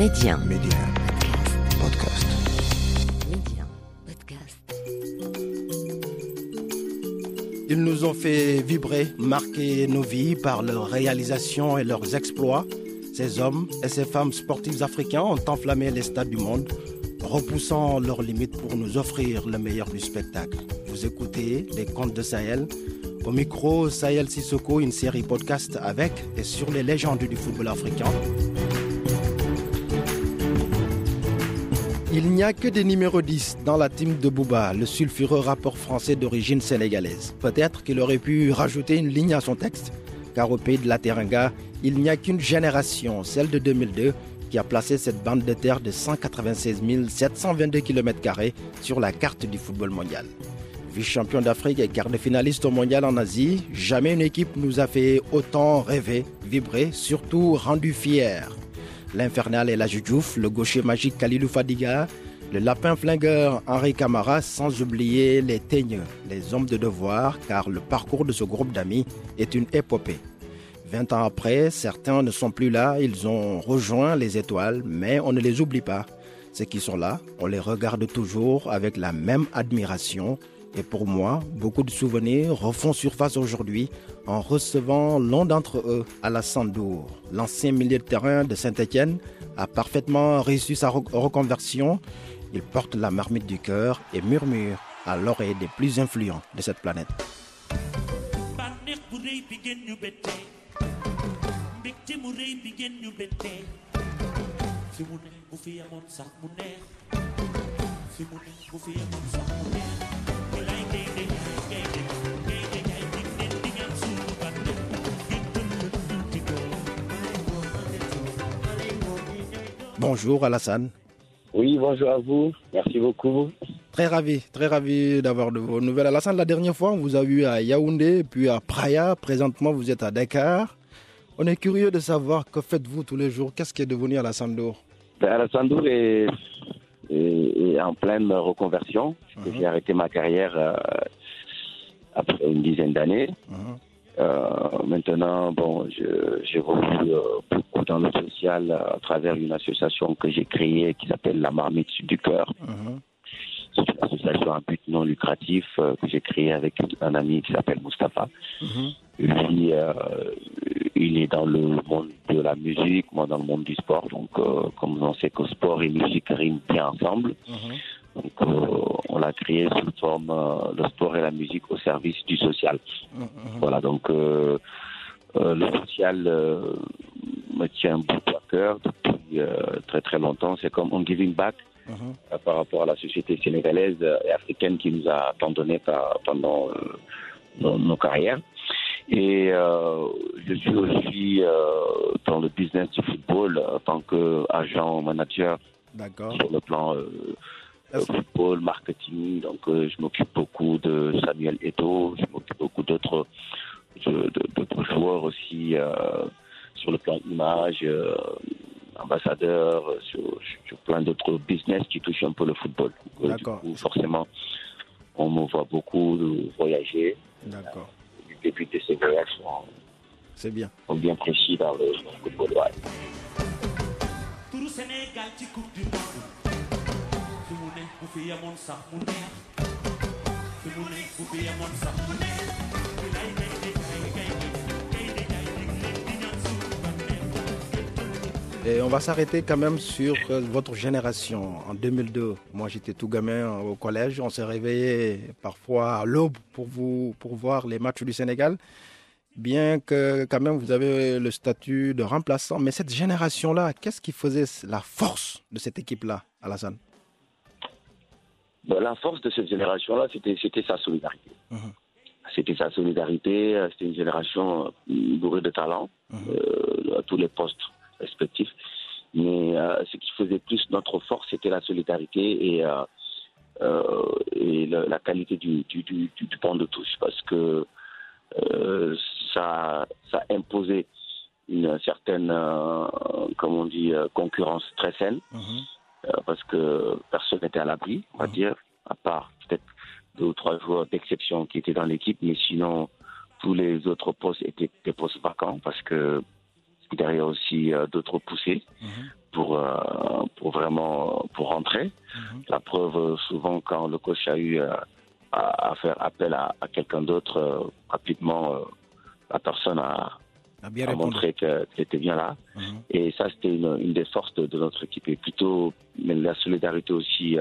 Média. Podcast. Média. Podcast. Ils nous ont fait vibrer, marquer nos vies par leurs réalisations et leurs exploits. Ces hommes et ces femmes sportifs africains ont enflammé les stades du monde, repoussant leurs limites pour nous offrir le meilleur du spectacle. Vous écoutez Les contes de Sahel. Au micro, Sahel Sissoko, une série podcast avec et sur les légendes du football africain. Il n'y a que des numéros 10 dans la team de Bouba, le sulfureux rappeur français d'origine sénégalaise. Peut-être qu'il aurait pu rajouter une ligne à son texte, car au pays de la Teranga, il n'y a qu'une génération, celle de 2002, qui a placé cette bande de terre de 196 722 km² sur la carte du football mondial. Vice-champion d'Afrique et quart de finaliste au mondial en Asie, jamais une équipe nous a fait autant rêver, vibrer, surtout rendu fiers. L'Infernal et la Jujouf, le gaucher magique Khalilou Fadiga, le lapin flingueur Henri Camara, sans oublier les teigneux, les hommes de devoir, car le parcours de ce groupe d'amis est une épopée. 20 ans après, certains ne sont plus là, ils ont rejoint les étoiles, mais on ne les oublie pas. Ceux qui sont là, on les regarde toujours avec la même admiration. Et pour moi, beaucoup de souvenirs refont surface aujourd'hui en recevant l'un d'entre eux, Alassane Ndour. L'ancien milieu de terrain de Saint-Étienne a parfaitement réussi sa reconversion. Il porte la marmite du cœur et murmure à l'oreille des plus influents de cette planète. Bonjour Alassane. Oui, bonjour à vous. Merci beaucoup. Très ravi d'avoir de vos nouvelles. Alassane, la dernière fois, on vous a vu à Yaoundé, puis à Praia. Présentement, vous êtes à Dakar. On est curieux de savoir que faites-vous tous les jours. Qu'est-ce qui est devenu Alassane Ndour? Alassane Ndour est en pleine reconversion. Uh-huh. J'ai arrêté ma carrière après une dizaine d'années. Uh-huh. Maintenant, j'évolue beaucoup dans le social à travers une association que j'ai créée qui s'appelle la Marmite du cœur. Uh-huh. C'est une association à but non lucratif que j'ai créée avec un ami qui s'appelle Mustafa. Uh-huh. Lui, il est dans le monde de la musique, moi dans le monde du sport. Donc, comme on sait que sport et musique riment bien ensemble, uh-huh. Donc, on l'a créé sous forme le sport et la musique au service du social. Mmh, mmh. Voilà, donc le social me tient beaucoup à cœur depuis très très longtemps. C'est comme un giving back par rapport à la société sénégalaise et africaine qui nous a abandonnés pendant nos carrières. Et je suis aussi dans le business du football en tant qu'agent manager. D'accord. Sur le plan football, marketing, donc je m'occupe beaucoup de Samuel Eto'o, je m'occupe beaucoup d'autres joueurs aussi sur le plan image, ambassadeur, sur plein d'autres business qui touchent un peu le football. Donc, du coup, forcément, on me voit beaucoup voyager. D'accord. Les débuts de ces voyages sont bien précis dans le football. Tout le Sénégal qui coupe du monde. Et on va s'arrêter quand même sur votre génération. En 2002, moi j'étais tout gamin au collège. On se réveillait parfois à l'aube pour voir les matchs du Sénégal. Bien que quand même vous avez le statut de remplaçant. Mais cette génération-là, qu'est-ce qui faisait la force de cette équipe-là, Alassane ? La force de cette génération-là, c'était sa solidarité. Uh-huh. C'était sa solidarité, c'était une génération bourrée de talent, uh-huh. À tous les postes respectifs. Mais ce qui faisait plus notre force, c'était la solidarité et la qualité du banc de touche. Parce que ça imposait une certaine concurrence très saine. Uh-huh. Parce que personne n'était à l'abri, on va dire, à part peut-être 2 ou 3 joueurs d'exception qui étaient dans l'équipe, mais sinon tous les autres postes étaient des postes vacants parce que derrière aussi d'autres poussés pour notamment pour rentrer. La preuve, souvent, quand le coach a eu à faire appel à quelqu'un d'autre, rapidement, la personne a montré qu'elle était bien là. Et ça, c'était une des forces de notre équipe. Et plutôt, la solidarité aussi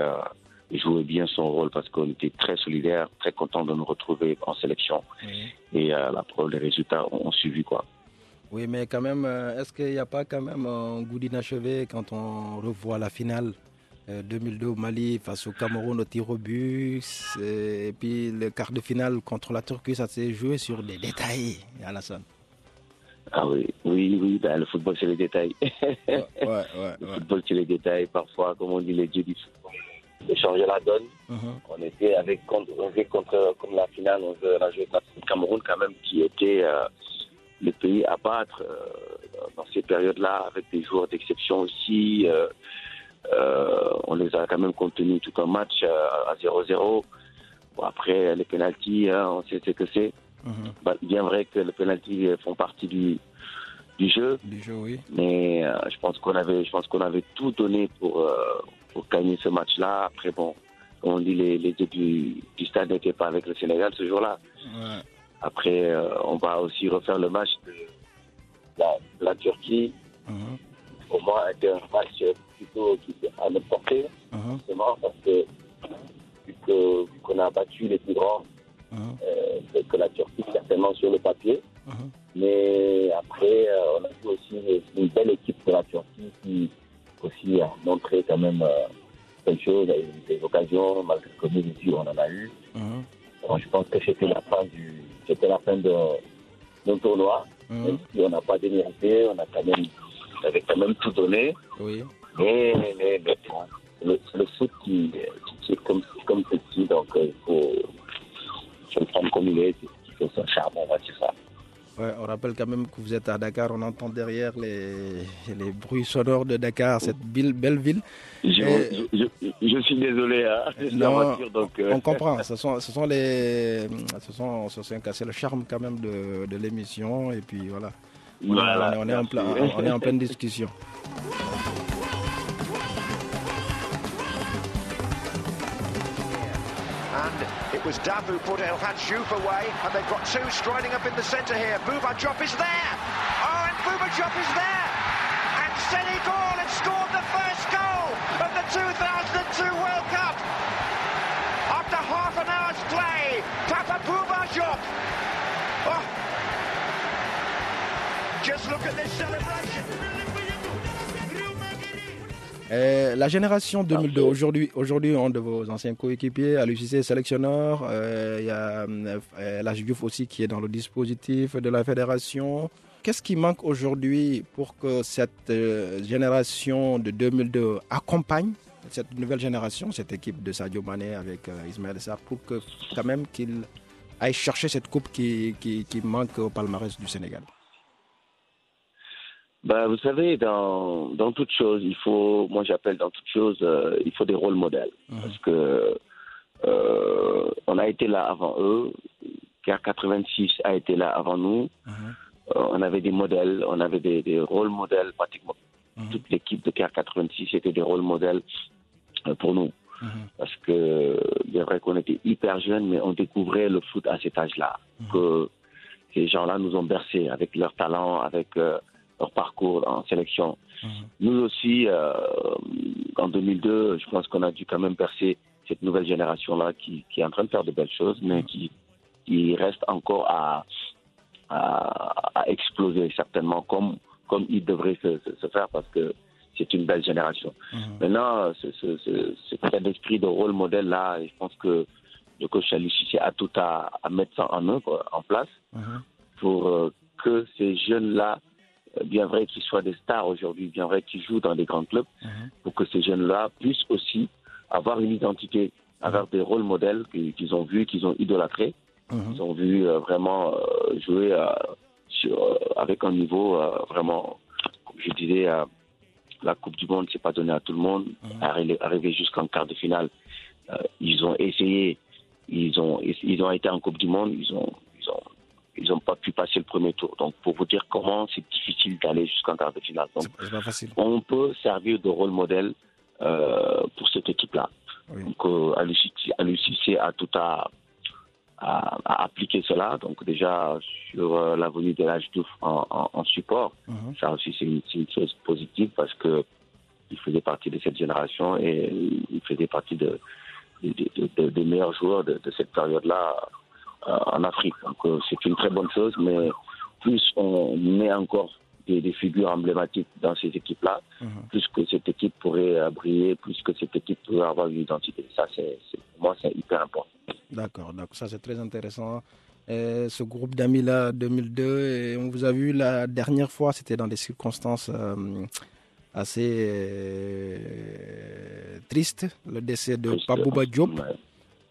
jouait bien son rôle parce qu'on était très solidaires, très contents de nous retrouver en sélection. Et la preuve, les résultats ont suivi, quoi. Oui, mais quand même, est-ce qu'il n'y a pas quand même un goût d'inachevé quand on revoit la finale 2002 au Mali face au Cameroun au tir au but, et puis le quart de finale contre la Turquie, ça s'est joué sur des détails, Alassane. Ah oui, ben, le football c'est les détails. Ouais. Le football c'est les détails, parfois, comme on dit, les dieux du football. De changer la donne. On était contre, comme la finale, on veut la jouer contre le Cameroun quand même, qui était le pays à battre dans ces périodes-là, avec des joueurs d'exception aussi. On les a quand même contenus tout un match à 0-0. Bon, après, les pénaltys, on sait ce que c'est. Bah, bien vrai que les pénaltys font partie du jeu. Du jeu, oui. Mais je pense qu'on avait tout donné pour gagner ce match-là. Après, bon, comme on dit, les débuts du stade n'étaient pas avec le Sénégal ce jour-là. Ouais. Après, on va aussi refaire le match de la Turquie. Pour moi, c'était un match plutôt à notre portée, justement, parce que vu qu'on a battu les plus grands, c'est que la Turquie, certainement sur le papier. Mais après, on a vu aussi une belle équipe de la Turquie qui aussi a montré quand même quelque chose, des occasions, malgré que nous, ici, on en a eu. Bon, je pense que c'était la fin de notre tournoi. Même si on n'a pas démérité, on avait quand même tout donné. Oui. Mais le foot qui est comme ceci, donc il faut se le prendre comme il est, il faut son charme, on va dire ça. Ouais, on rappelle quand même que vous êtes à Dakar, on entend derrière les bruits sonores de Dakar, cette belle ville. Je suis désolé, hein, je suis non, en voiture, donc... On comprend, ce sont cassés le charme quand même de l'émission, et puis voilà, on est en pleine discussion. It was Dab who put El Hadji Diouf away, and they've got two striding up in the centre here. Boubadjop is there! Oh, and Boubadjop is there! And Senegal had scored the first goal of the 2002 World Cup! After half an hour's play, Papa Boubadjop! Oh. Just look at this celebration! La génération 2002, aujourd'hui, un de vos anciens coéquipiers, à l'UCC sélectionneur, il y a El Hadji Diouf aussi qui est dans le dispositif de la fédération. Qu'est-ce qui manque aujourd'hui pour que cette génération de 2002 accompagne cette nouvelle génération, cette équipe de Sadio Mané avec Ismaël Sarr, pour que quand même qu'il aille chercher cette coupe qui manque au palmarès du Sénégal? Ben, vous savez, dans toute chose, il faut des rôles modèles. Parce que on a été là avant eux, Pierre 86 a été là avant nous. On avait des modèles, on avait des rôles modèles pratiquement. Toute l'équipe de Pierre 86 était des rôles modèles pour nous. Parce que il est vrai qu'on était hyper jeunes, mais on découvrait le foot à cet âge-là. Que ces gens-là nous ont bercés avec leur talent, avec leur parcours en sélection. Nous aussi, en 2002, je pense qu'on a dû quand même percer cette nouvelle génération-là qui est en train de faire de belles choses, mais qui reste encore à exploser, certainement, comme il devrait se faire, parce que c'est une belle génération. Maintenant, cet état d'esprit de rôle modèle-là, je pense que le coach Alichi a tout à mettre ça en œuvre, en place, pour que ces jeunes-là, bien vrai qu'ils soient des stars aujourd'hui, bien vrai qu'ils jouent dans des grands clubs, pour que ces jeunes-là puissent aussi avoir une identité, avoir des rôles modèles qu'ils ont vus, qu'ils ont idolâtrés, qu'ils ont vu vraiment jouer avec un niveau vraiment, comme je disais, la Coupe du Monde, c'est pas donné à tout le monde, arriver jusqu'en quart de finale, ils ont essayé, ils ont été en Coupe du Monde, ils n'ont pas pu passer le premier tour. Donc, pour vous dire comment c'est difficile d'aller jusqu'en quart de finale. Donc, on peut servir de rôle modèle pour cette équipe-là. Oui. Donc, Alucissé a tout à appliquer cela. Donc, déjà, sur la venue de El Hadji Diouf en support, mm-hmm. ça aussi, c'est une chose positive parce qu'il faisait partie de cette génération et il faisait partie des meilleurs joueurs de cette période-là en Afrique. Donc, c'est une très bonne chose, mais plus on met encore des figures emblématiques dans ces équipes-là, mmh. plus que cette équipe pourrait briller, plus que cette équipe pourrait avoir une identité. Ça, pour moi, c'est hyper important. D'accord, donc ça c'est très intéressant. Et ce groupe d'amis-là, 2002, et on vous a vu la dernière fois, c'était dans des circonstances assez tristes, le décès de Pabouba Diop. Ouais.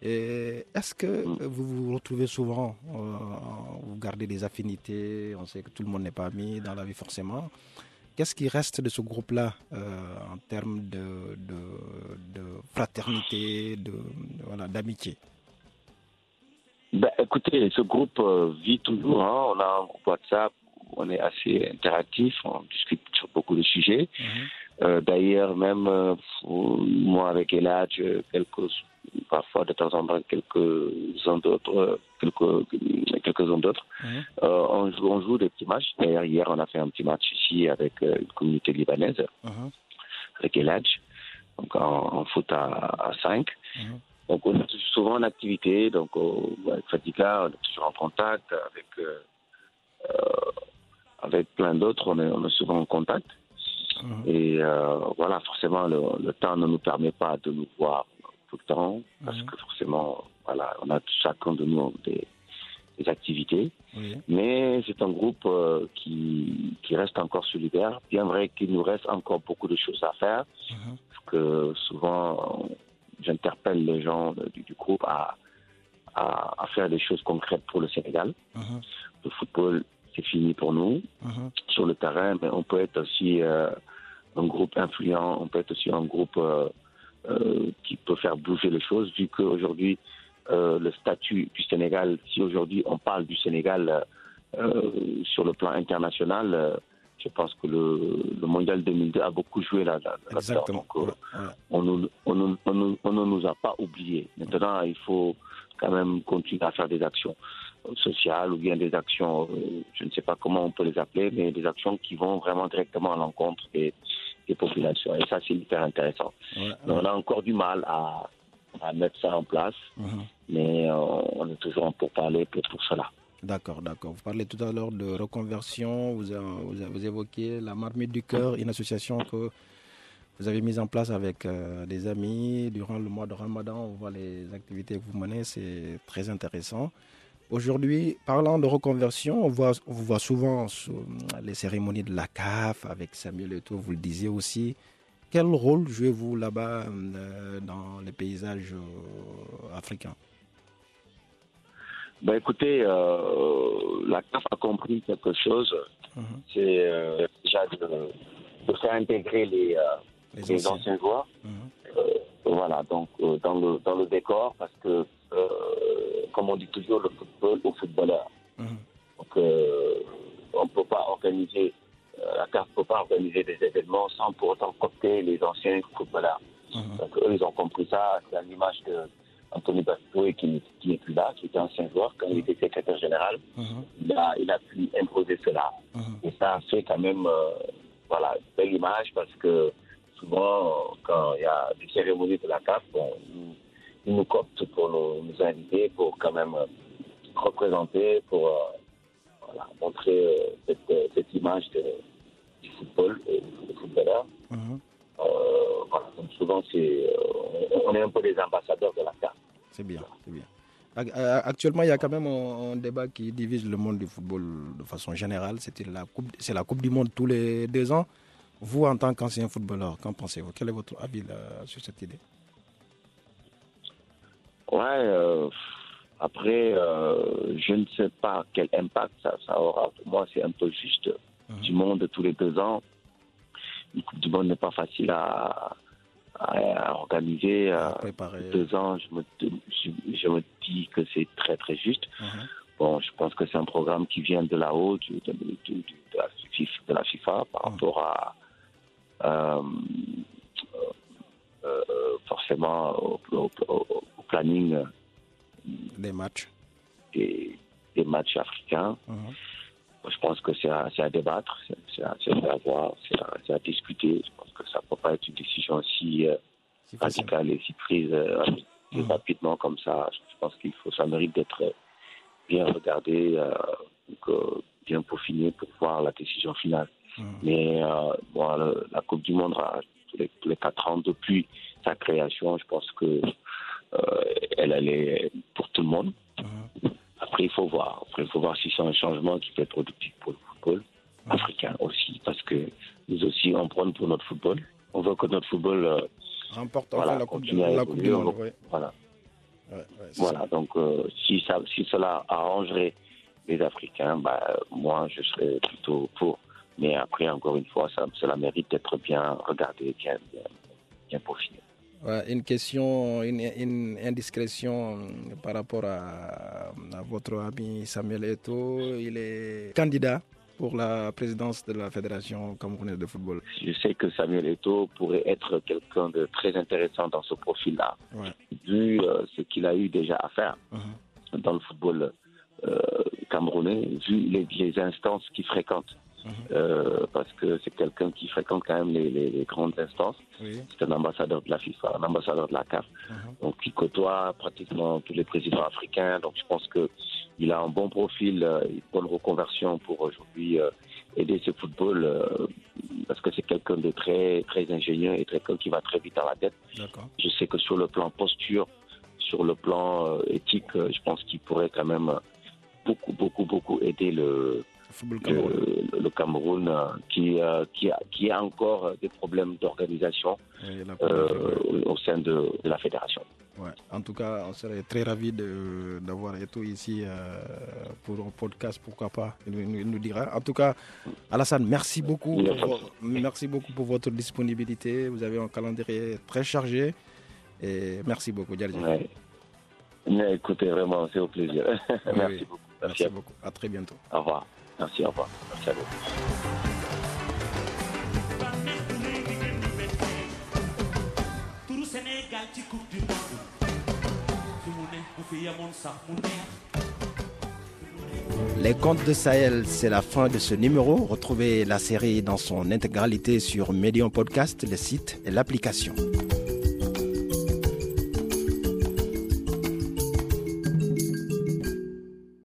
Et est-ce que vous vous retrouvez souvent, vous gardez des affinités, on sait que tout le monde n'est pas ami dans la vie forcément. Qu'est-ce qui reste de ce groupe-là en termes de fraternité, d'amitié ? Écoutez, ce groupe vit toujours, hein. On a un groupe WhatsApp, on est assez interactif, on discute sur beaucoup de sujets. Mmh. D'ailleurs, même moi avec El Hadji, parfois de temps en temps quelques-uns d'autres. Ouais. On joue des petits matchs. D'ailleurs, hier, on a fait un petit match ici avec une communauté libanaise, uh-huh. avec El Hadji, donc en foot à 5. Uh-huh. Donc, on est souvent en activité. Donc, avec Fadiga, on est toujours en contact. Avec plein d'autres, on est souvent en contact. Uh-huh. Et voilà, forcément, le temps ne nous permet pas de nous voir tout le temps, parce que forcément, voilà, on a chacun de nous des activités. Oui. Mais c'est un groupe qui reste encore solidaire. Bien vrai qu'il nous reste encore beaucoup de choses à faire, parce que souvent, j'interpelle les gens du groupe à faire des choses concrètes pour le Sénégal. Uh-huh. Le football, c'est fini pour nous, sur le terrain, mais on peut être aussi un groupe influent, on peut être aussi un groupe... qui peut faire bouger les choses, vu qu'aujourd'hui, le statut du Sénégal, si aujourd'hui on parle du Sénégal sur le plan international, je pense que le Mondial 2002 a beaucoup joué là-dedans. Exactement. Donc, on ne nous a pas oubliés. Maintenant, il faut quand même continuer à faire des actions sociales ou bien des actions, je ne sais pas comment on peut les appeler, mais des actions qui vont vraiment directement à l'encontre des populations. Et ça, c'est hyper intéressant. Ouais. On a encore du mal à mettre ça en place, mais on est toujours en pourparlers pour cela. D'accord. Vous parlez tout à l'heure de reconversion, vous évoquez la Marmite du cœur, une association que vous avez mise en place avec des amis. Durant le mois de Ramadan, on voit les activités que vous menez, c'est très intéressant. Aujourd'hui, parlant de reconversion, on vous voit souvent sur les cérémonies de la CAF, avec Samuel Eto'o, vous le disiez aussi. Quel rôle jouez-vous là-bas dans les paysages africains ? Écoutez, la CAF a compris quelque chose, c'est déjà de faire intégrer les anciens joueurs. Dans le décor, parce que comme on dit toujours, le football aux footballeurs. Donc, on peut pas organiser, la CAF ne peut pas organiser des événements sans pour autant coopter les anciens footballeurs. Donc, eux, ils ont compris ça. C'est à l'image d'Anthony Bastoué qui n'est plus là, qui était ancien joueur. Quand il était secrétaire général, il a pu imposer cela. Et ça fait quand même une belle image parce que souvent, quand il y a des cérémonies de la CAF, ils nous cooptent pour nous inviter, pour quand même représenter, pour montrer cette image du football et du footballeur. Donc souvent, on est un peu les ambassadeurs de la CAF. C'est bien, c'est bien. Actuellement, il y a quand même un débat qui divise le monde du football de façon générale. C'est la Coupe du Monde tous les 2 ans. Vous, en tant qu'ancien footballeur, qu'en pensez-vous ? Quel est votre avis sur cette idée ? Ouais, après, je ne sais pas quel impact ça aura. Pour moi, c'est un peu juste du monde tous les 2 ans. Une Coupe du Monde n'est pas facile à organiser. À préparer. 2 ans, je me dis que c'est très, très juste. Bon, je pense que c'est un programme qui vient de là-haut, de la FIFA, par rapport à forcément au planning des matchs africains. Je pense que c'est à débattre, c'est à voir, c'est à discuter. Je pense que ça ne peut pas être une décision si radicale et si prise rapidement comme ça. Je pense qu'il faut, ça mérite d'être bien regardé, bien peaufiné pour voir la décision finale. Mais la Coupe du Monde, tous les 4 ans depuis sa création, je pense que elle est pour tout le monde. Après, il faut voir. Si c'est un changement qui peut être productif pour le football africain aussi, parce que nous aussi, on prend pour notre football. On veut que notre football remporte la Coupe du Monde. Voilà. Donc, si cela arrangerait les Africains, moi, je serais plutôt pour. Mais après, encore une fois, cela mérite d'être bien regardé, bien peaufiné. Une question, une indiscrétion par rapport à votre ami Samuel Eto'o. Il est candidat pour la présidence de la Fédération camerounaise de football. Je sais que Samuel Eto'o pourrait être quelqu'un de très intéressant dans ce profil-là, vu ce qu'il a eu déjà à faire dans le football camerounais, vu les instances qu'il fréquente. Parce que c'est quelqu'un qui fréquente quand même les grandes instances. C'est un ambassadeur de la FIFA, un ambassadeur de la CAF, donc il côtoie pratiquement tous les présidents africains. Donc je pense qu'il a un bon profil, une bonne reconversion pour aujourd'hui aider ce football, parce que c'est quelqu'un de très, très ingénieux et quelqu'un qui va très vite dans la tête. Je sais que sur le plan posture, sur le plan éthique, je pense qu'il pourrait quand même beaucoup aider le Cameroun qui a encore des problèmes d'organisation au sein de la fédération. En tout cas, on serait très ravis d'avoir Eto'o ici pour un podcast, pourquoi pas, il nous dira. En tout cas, Alassane, merci beaucoup pour votre disponibilité. Vous avez un calendrier très chargé et merci beaucoup. Écoutez, vraiment, c'est au plaisir. Merci beaucoup. Merci beaucoup. À très bientôt. Au revoir. Merci, au revoir. Merci à vous. Les contes de Sahel, c'est la fin de ce numéro. Retrouvez la série dans son intégralité sur Medium Podcast, le site et l'application.